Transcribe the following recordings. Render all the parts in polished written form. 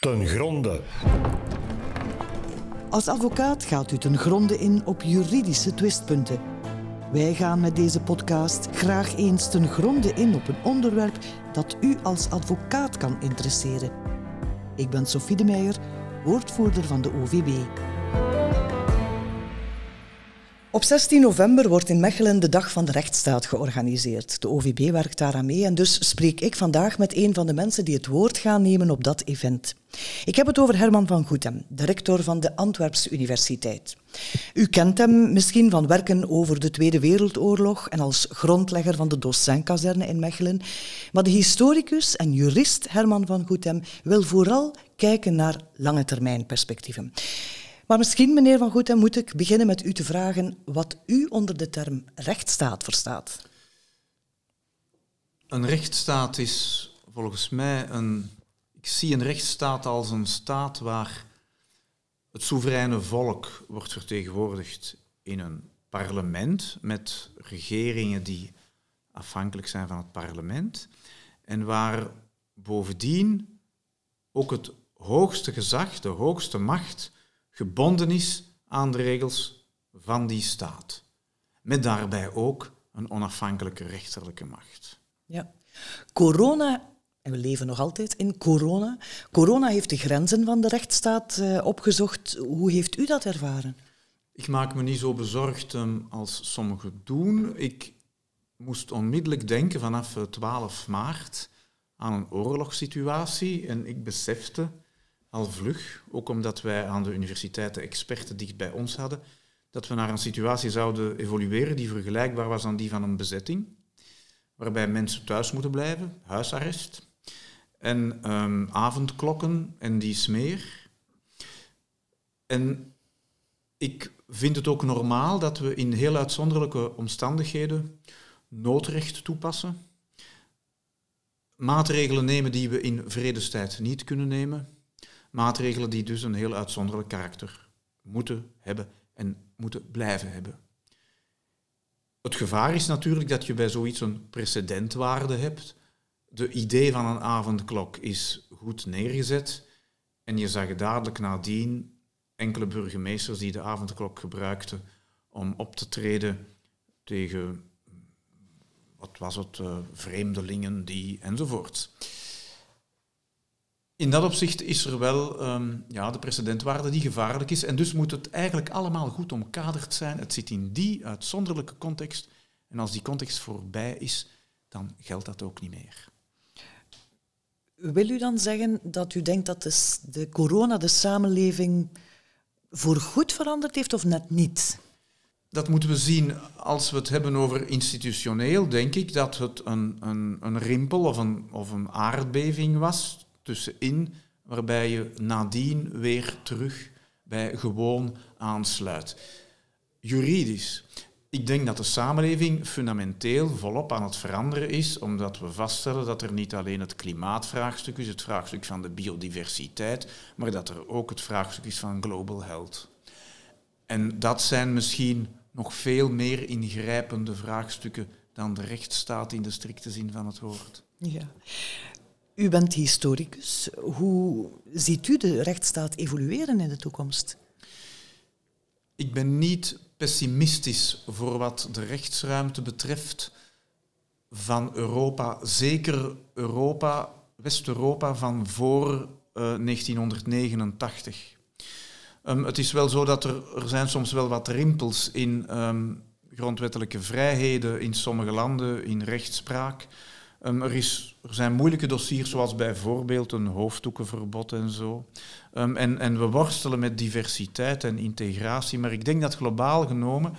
Ten Gronde. Als advocaat gaat u ten gronde in op juridische twistpunten. Wij gaan met deze podcast graag eens ten gronde in op een onderwerp dat u als advocaat kan interesseren. Ik ben Sofie Demeyer, woordvoerder van de OVB. Op 16 november wordt in Mechelen de Dag van de Rechtsstaat georganiseerd. De OVB werkt daaraan mee en dus spreek ik vandaag met een van de mensen die het woord gaan nemen op dat event. Ik heb het over Herman Van Goethem, de rector van de Antwerpse Universiteit. U kent hem misschien van werken over de Tweede Wereldoorlog en als grondlegger van de Dossinkazerne in Mechelen. Maar de historicus en jurist Herman Van Goethem wil vooral kijken naar lange termijn perspectieven. Maar misschien, meneer Van Goethem, moet ik beginnen met u te vragen wat u onder de term rechtsstaat verstaat. Een rechtsstaat is volgens mij Ik zie een rechtsstaat als een staat waar het soevereine volk wordt vertegenwoordigd in een parlement met regeringen die afhankelijk zijn van het parlement en waar bovendien ook het hoogste gezag, de hoogste macht, gebonden is aan de regels van die staat. Met daarbij ook een onafhankelijke rechterlijke macht. Ja. Corona, en we leven nog altijd in corona. Corona heeft de grenzen van de rechtsstaat opgezocht. Hoe heeft u dat ervaren? Ik maak me niet zo bezorgd als sommigen doen. Ik moest onmiddellijk denken vanaf 12 maart aan een oorlogssituatie. En ik besefte al vlug, ook omdat wij aan de universiteit de experten dicht bij ons hadden, dat we naar een situatie zouden evolueren die vergelijkbaar was aan die van een bezetting, waarbij mensen thuis moeten blijven, huisarrest, en avondklokken en die smeer. En ik vind het ook normaal dat we in heel uitzonderlijke omstandigheden noodrecht toepassen, maatregelen nemen die we in vredestijd niet kunnen nemen, maatregelen die dus een heel uitzonderlijk karakter moeten hebben en moeten blijven hebben. Het gevaar is natuurlijk dat je bij zoiets een precedentwaarde hebt. De idee van een avondklok is goed neergezet en je zag dadelijk nadien enkele burgemeesters die de avondklok gebruikten om op te treden tegen, wat was het, vreemdelingen die enzovoort. In dat opzicht is er wel de precedentwaarde die gevaarlijk is. En dus moet het eigenlijk allemaal goed omkaderd zijn. Het zit in die uitzonderlijke context. En als die context voorbij is, dan geldt dat ook niet meer. Wil u dan zeggen dat u denkt dat de corona de samenleving voorgoed veranderd heeft of net niet? Dat moeten we zien als we het hebben over institutioneel. Denk ik dat het een rimpel of een aardbeving was tussenin, waarbij je nadien weer terug bij gewoon aansluit. Juridisch. Ik denk dat de samenleving fundamenteel volop aan het veranderen is, omdat we vaststellen dat er niet alleen het klimaatvraagstuk is, het vraagstuk van de biodiversiteit, maar dat er ook het vraagstuk is van global health. En dat zijn misschien nog veel meer ingrijpende vraagstukken dan de rechtsstaat in de strikte zin van het woord. Ja. U bent historicus. Hoe ziet u de rechtsstaat evolueren in de toekomst? Ik ben niet pessimistisch voor wat de rechtsruimte betreft van Europa. Zeker Europa, West-Europa van voor 1989. Het is wel zo dat er zijn soms wel wat rimpels in grondwettelijke vrijheden in sommige landen, in rechtspraak. Er zijn moeilijke dossiers, zoals bijvoorbeeld een hoofddoekenverbod en zo. En we worstelen met diversiteit en integratie. Maar ik denk dat globaal genomen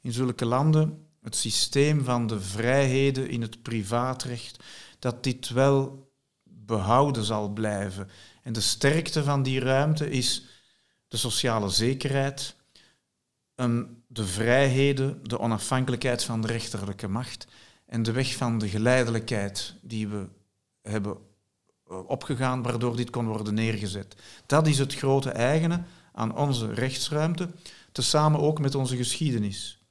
in zulke landen het systeem van de vrijheden in het privaatrecht, dat dit wel behouden zal blijven. En de sterkte van die ruimte is de sociale zekerheid, de vrijheden, de onafhankelijkheid van de rechterlijke macht en de weg van de geleidelijkheid die we hebben opgegaan, waardoor dit kon worden neergezet. Dat is het grote eigene aan onze rechtsruimte, tezamen ook met onze geschiedenis.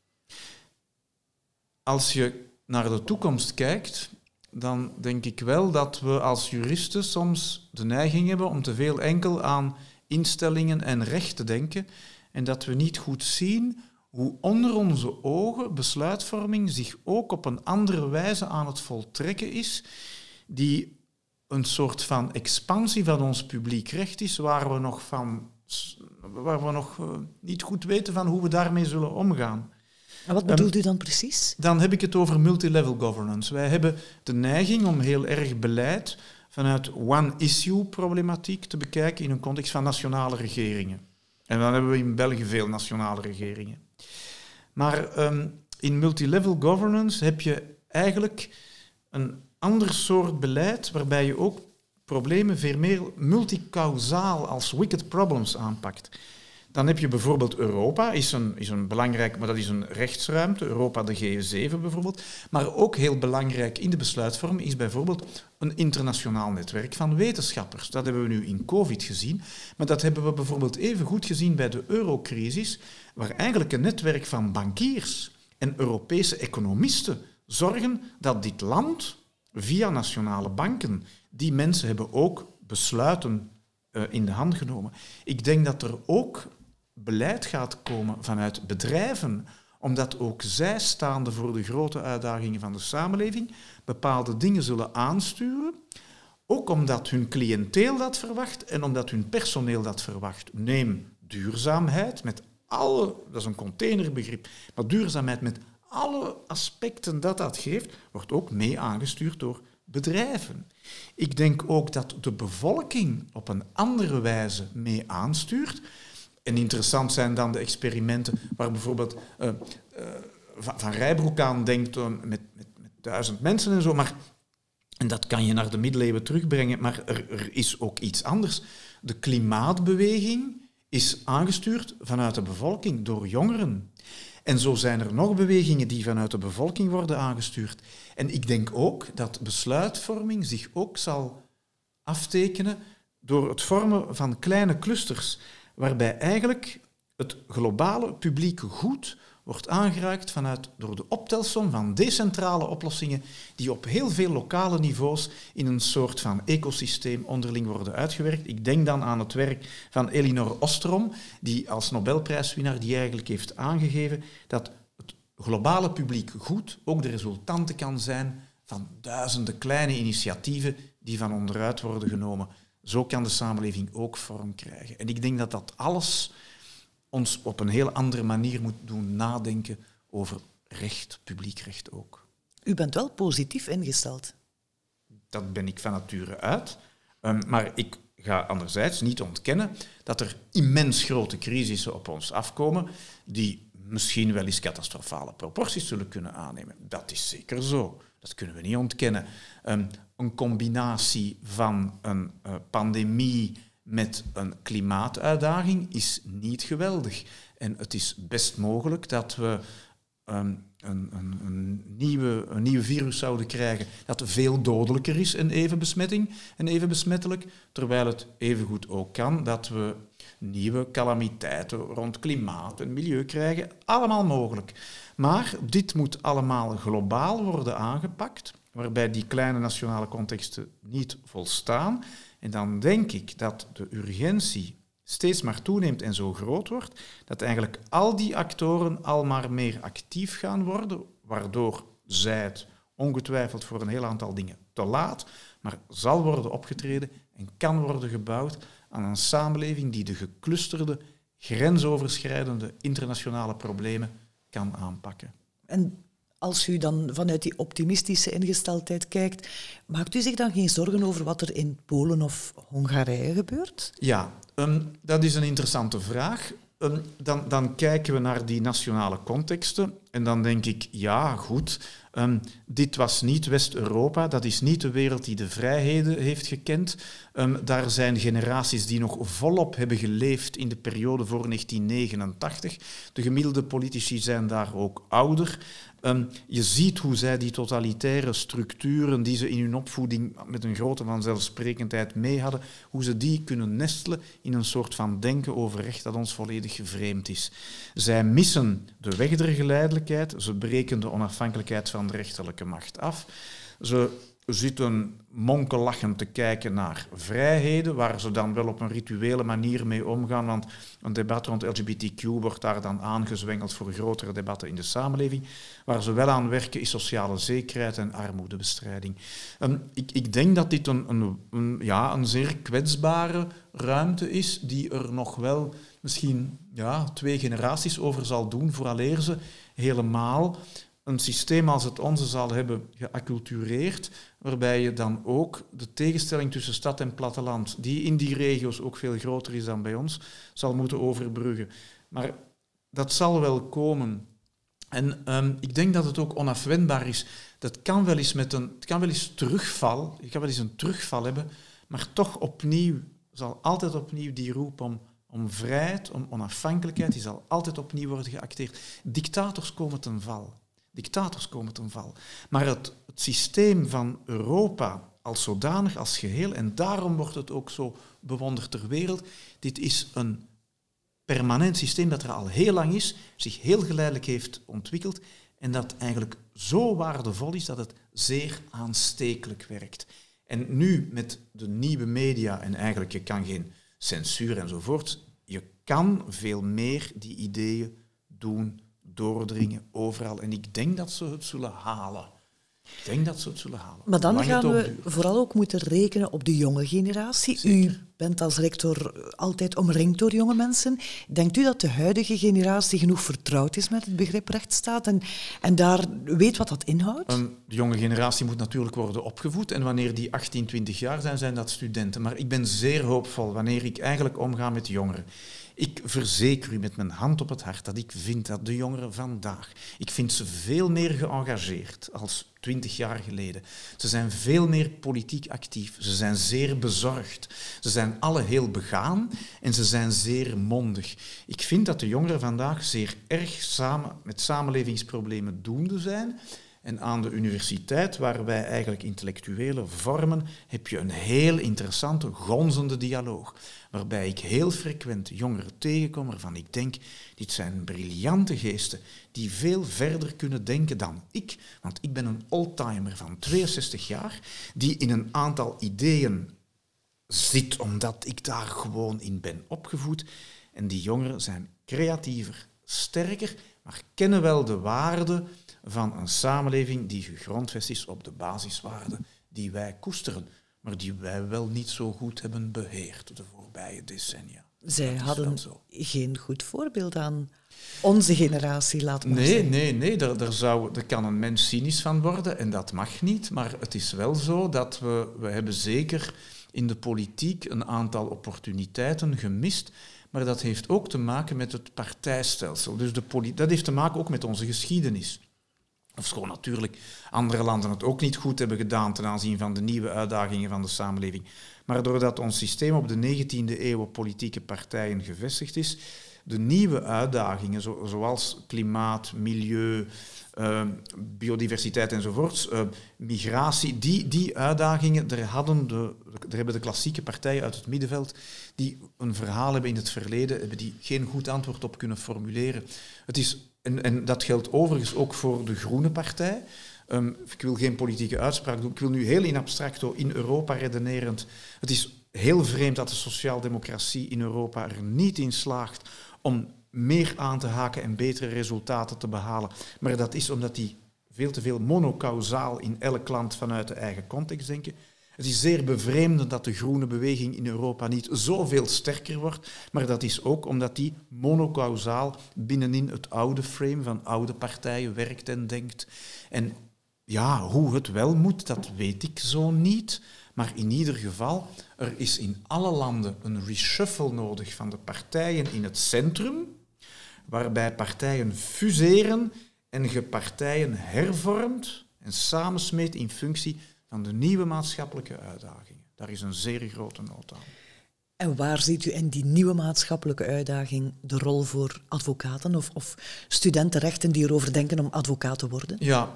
Als je naar de toekomst kijkt, dan denk ik wel dat we als juristen soms de neiging hebben om te veel enkel aan instellingen en recht te denken en dat we niet goed zien hoe onder onze ogen besluitvorming zich ook op een andere wijze aan het voltrekken is, die een soort van expansie van ons publiek recht is, waar we nog niet goed weten van hoe we daarmee zullen omgaan. En wat bedoelt u dan precies? Dan heb ik het over multilevel governance. Wij hebben de neiging om heel erg beleid vanuit one-issue-problematiek te bekijken in een context van nationale regeringen. En dan hebben we in België veel nationale regeringen. Maar in multilevel governance heb je eigenlijk een ander soort beleid waarbij je ook problemen veel meer multicausaal als wicked problems aanpakt. Dan heb je bijvoorbeeld Europa, is een belangrijk, maar dat is een rechtsruimte, Europa de G7 bijvoorbeeld. Maar ook heel belangrijk in de besluitvorming is bijvoorbeeld een internationaal netwerk van wetenschappers. Dat hebben we nu in COVID gezien, maar dat hebben we bijvoorbeeld even goed gezien bij de eurocrisis, waar eigenlijk een netwerk van bankiers en Europese economisten zorgen dat dit land via nationale banken, die mensen hebben ook besluiten in de hand genomen. Ik denk dat er ook beleid gaat komen vanuit bedrijven, omdat ook zij, staande voor de grote uitdagingen van de samenleving, bepaalde dingen zullen aansturen, ook omdat hun cliënteel dat verwacht en omdat hun personeel dat verwacht. Neem duurzaamheid met alle, dat is een containerbegrip, maar duurzaamheid met alle aspecten dat dat geeft, wordt ook mee aangestuurd door bedrijven. Ik denk ook dat de bevolking op een andere wijze mee aanstuurt. En interessant zijn dan de experimenten waar bijvoorbeeld Van Rijbroek aan denkt met 1000 mensen en zo. Maar, en dat kan je naar de middeleeuwen terugbrengen, maar er is ook iets anders. De klimaatbeweging is aangestuurd vanuit de bevolking door jongeren. En zo zijn er nog bewegingen die vanuit de bevolking worden aangestuurd. En ik denk ook dat besluitvorming zich ook zal aftekenen door het vormen van kleine clusters, waarbij eigenlijk het globale publieke goed wordt aangeraakt door de optelsom van decentrale oplossingen die op heel veel lokale niveaus in een soort van ecosysteem onderling worden uitgewerkt. Ik denk dan aan het werk van Elinor Ostrom, die als Nobelprijswinnaar die eigenlijk heeft aangegeven dat het globale publiek goed ook de resultante kan zijn van duizenden kleine initiatieven die van onderuit worden genomen. Zo kan de samenleving ook vorm krijgen. En ik denk dat dat alles ons op een heel andere manier moet doen nadenken over recht, publiek recht ook. U bent wel positief ingesteld. Dat ben ik van nature uit. Maar ik ga anderzijds niet ontkennen dat er immens grote crisissen op ons afkomen die misschien wel eens catastrofale proporties zullen kunnen aannemen. Dat is zeker zo. Dat kunnen we niet ontkennen. Een combinatie van een pandemie met een klimaatuitdaging is niet geweldig. En het is best mogelijk dat we een nieuwe virus zouden krijgen dat veel dodelijker is en even besmettelijk, terwijl het evengoed ook kan dat we nieuwe calamiteiten rond klimaat en milieu krijgen. Allemaal mogelijk. Maar dit moet allemaal globaal worden aangepakt, waarbij die kleine nationale contexten niet volstaan. En dan denk ik dat de urgentie steeds maar toeneemt en zo groot wordt, dat eigenlijk al die actoren al maar meer actief gaan worden, waardoor zij het ongetwijfeld voor een heel aantal dingen te laat, maar zal worden opgetreden en kan worden gebouwd aan een samenleving die de geclusterde, grensoverschrijdende internationale problemen kan aanpakken. En als u dan vanuit die optimistische ingesteldheid kijkt, maakt u zich dan geen zorgen over wat er in Polen of Hongarije gebeurt? Ja, dat is een interessante vraag. Dan kijken we naar die nationale contexten en dan denk ik, ja, goed, dit was niet West-Europa, dat is niet de wereld die de vrijheden heeft gekend. Daar zijn generaties die nog volop hebben geleefd in de periode voor 1989. De gemiddelde politici zijn daar ook ouder. Je ziet hoe zij die totalitaire structuren die ze in hun opvoeding met een grote vanzelfsprekendheid mee hadden, hoe ze die kunnen nestelen in een soort van denken over recht dat ons volledig gevreemd is. Zij missen de weg der geleidelijkheid, ze breken de onafhankelijkheid van de rechterlijke macht af. Ze zitten monkelachend te kijken naar vrijheden, waar ze dan wel op een rituele manier mee omgaan, want een debat rond LGBTQ wordt daar dan aangezwengeld voor grotere debatten in de samenleving. Waar ze wel aan werken is sociale zekerheid en armoedebestrijding. Ik denk dat dit een zeer kwetsbare ruimte is, die er nog wel misschien 2 generaties over zal doen, vooraleer ze helemaal een systeem als het onze zal hebben geaccultureerd, waarbij je dan ook de tegenstelling tussen stad en platteland, die in die regio's ook veel groter is dan bij ons, zal moeten overbruggen. Maar dat zal wel komen. En ik denk dat het ook onafwendbaar is. Dat kan wel eens je kan wel eens een terugval hebben, maar toch zal altijd opnieuw die roep om vrijheid, om onafhankelijkheid, die zal altijd opnieuw worden geacteerd. Dictators komen ten val. Maar het systeem van Europa als zodanig, als geheel, en daarom wordt het ook zo bewonderd ter wereld, dit is een permanent systeem dat er al heel lang is, zich heel geleidelijk heeft ontwikkeld en dat eigenlijk zo waardevol is dat het zeer aanstekelijk werkt. En nu met de nieuwe media, en eigenlijk je kan geen censuur enzovoort, je kan veel meer die ideeën doen doordringen overal. En ik denk dat ze het zullen halen. Maar dan gaan we vooral ook moeten rekenen op de jonge generatie. Zeker. U bent als rector altijd omringd door jonge mensen. Denkt u dat de huidige generatie genoeg vertrouwd is met het begrip rechtsstaat en daar weet wat dat inhoudt? De jonge generatie moet natuurlijk worden opgevoed. En wanneer die 18, 20 jaar zijn, zijn dat studenten. Maar ik ben zeer hoopvol wanneer ik eigenlijk omga met jongeren. Ik verzeker u met mijn hand op het hart dat ik vind dat de jongeren vandaag... Ik vind ze veel meer geëngageerd als 20 jaar geleden. Ze zijn veel meer politiek actief. Ze zijn zeer bezorgd. Ze zijn alle heel begaan en ze zijn zeer mondig. Ik vind dat de jongeren vandaag zeer erg met samenlevingsproblemen doende zijn. En aan de universiteit, waar wij eigenlijk intellectuelen vormen, heb je een heel interessante, gonzende dialoog. Waarbij ik heel frequent jongeren tegenkom waarvan ik denk, dit zijn briljante geesten die veel verder kunnen denken dan ik. Want ik ben een oldtimer van 62 jaar die in een aantal ideeën zit omdat ik daar gewoon in ben opgevoed. En die jongeren zijn creatiever, sterker, maar kennen wel de waarde van een samenleving die gegrondvest is op de basiswaarden die wij koesteren, maar die wij wel niet zo goed hebben beheerd de voorbije decennia. Zij hadden geen goed voorbeeld aan onze generatie, laat maar zeggen. Nee, daar kan een mens cynisch van worden en dat mag niet, maar het is wel zo dat we hebben zeker in de politiek een aantal opportuniteiten gemist. Maar dat heeft ook te maken met het partijstelsel. Dus dat heeft te maken ook met onze geschiedenis. Ofschoon natuurlijk andere landen het ook niet goed hebben gedaan ten aanzien van de nieuwe uitdagingen van de samenleving. Maar doordat ons systeem op de 19e eeuw op politieke partijen gevestigd is, de nieuwe uitdagingen, zoals klimaat, milieu, biodiversiteit enzovoorts, migratie, die uitdagingen, daar hebben de klassieke partijen uit het middenveld, die een verhaal hebben in het verleden, hebben die geen goed antwoord op kunnen formuleren. En dat geldt overigens ook voor de Groene Partij. Ik wil geen politieke uitspraak doen. Ik wil nu heel in abstracto in Europa redenerend. Het is heel vreemd dat de sociaaldemocratie in Europa er niet in slaagt om meer aan te haken en betere resultaten te behalen. Maar dat is omdat die veel te veel monokausaal in elk land vanuit de eigen context denken. Het is zeer bevreemdend dat de groene beweging in Europa niet zoveel sterker wordt, maar dat is ook omdat die monokausaal binnenin het oude frame van oude partijen werkt en denkt. En ja, hoe het wel moet, dat weet ik zo niet. Maar in ieder geval, er is in alle landen een reshuffle nodig van de partijen in het centrum, waarbij partijen fuseren en je partijen hervormt en samensmeet in functie van de nieuwe maatschappelijke uitdagingen. Daar is een zeer grote nood aan. En waar ziet u in die nieuwe maatschappelijke uitdaging de rol voor advocaten of studentenrechten die erover denken om advocaat te worden? Ja,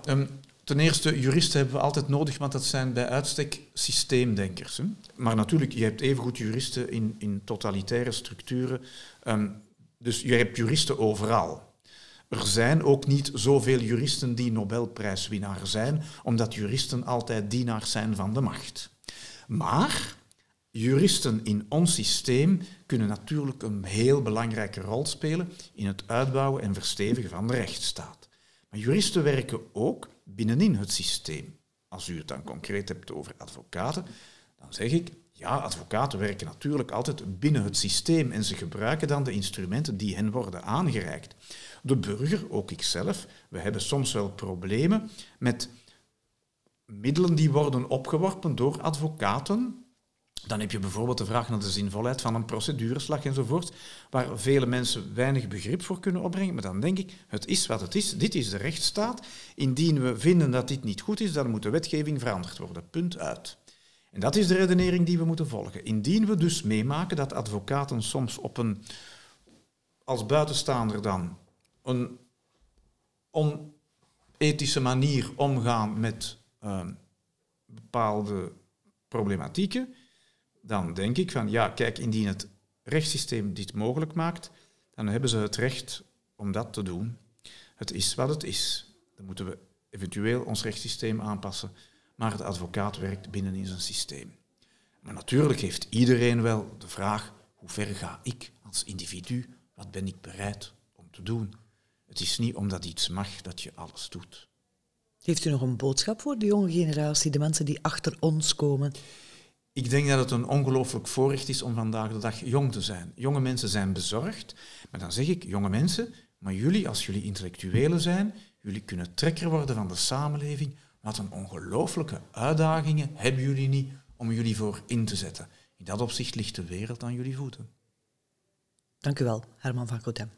ten eerste, juristen hebben we altijd nodig, want dat zijn bij uitstek systeemdenkers. Hè? Maar natuurlijk, je hebt evengoed juristen in totalitaire structuren. Dus je hebt juristen overal. Er zijn ook niet zoveel juristen die Nobelprijswinnaar zijn, omdat juristen altijd dienaars zijn van de macht. Maar juristen in ons systeem kunnen natuurlijk een heel belangrijke rol spelen in het uitbouwen en verstevigen van de rechtsstaat. Maar juristen werken ook binnenin het systeem. Als u het dan concreet hebt over advocaten, dan zeg ik, ja, advocaten werken natuurlijk altijd binnen het systeem en ze gebruiken dan de instrumenten die hen worden aangereikt. De burger, ook ikzelf, we hebben soms wel problemen met middelen die worden opgeworpen door advocaten. Dan heb je bijvoorbeeld de vraag naar de zinvolheid van een procedureslag enzovoort, waar vele mensen weinig begrip voor kunnen opbrengen. Maar dan denk ik, het is wat het is. Dit is de rechtsstaat. Indien we vinden dat dit niet goed is, dan moet de wetgeving veranderd worden. Punt uit. En dat is de redenering die we moeten volgen. Indien we dus meemaken dat advocaten soms op een, als buitenstaander dan, een onethische manier omgaan met bepaalde problematieken, dan denk ik van, ja, kijk, indien het rechtssysteem dit mogelijk maakt, dan hebben ze het recht om dat te doen. Het is wat het is. Dan moeten we eventueel ons rechtssysteem aanpassen, maar de advocaat werkt binnen in zijn systeem. Maar natuurlijk heeft iedereen wel de vraag, hoe ver ga ik als individu? Wat ben ik bereid om te doen? Het is niet omdat iets mag dat je alles doet. Heeft u nog een boodschap voor de jonge generatie, de mensen die achter ons komen? Ik denk dat het een ongelooflijk voorrecht is om vandaag de dag jong te zijn. Jonge mensen zijn bezorgd, maar dan zeg ik, jonge mensen, maar jullie, als jullie intellectuelen zijn, jullie kunnen trekker worden van de samenleving. Wat een ongelooflijke uitdagingen hebben jullie niet om jullie voor in te zetten. In dat opzicht ligt de wereld aan jullie voeten. Dank u wel, Herman van Goethem.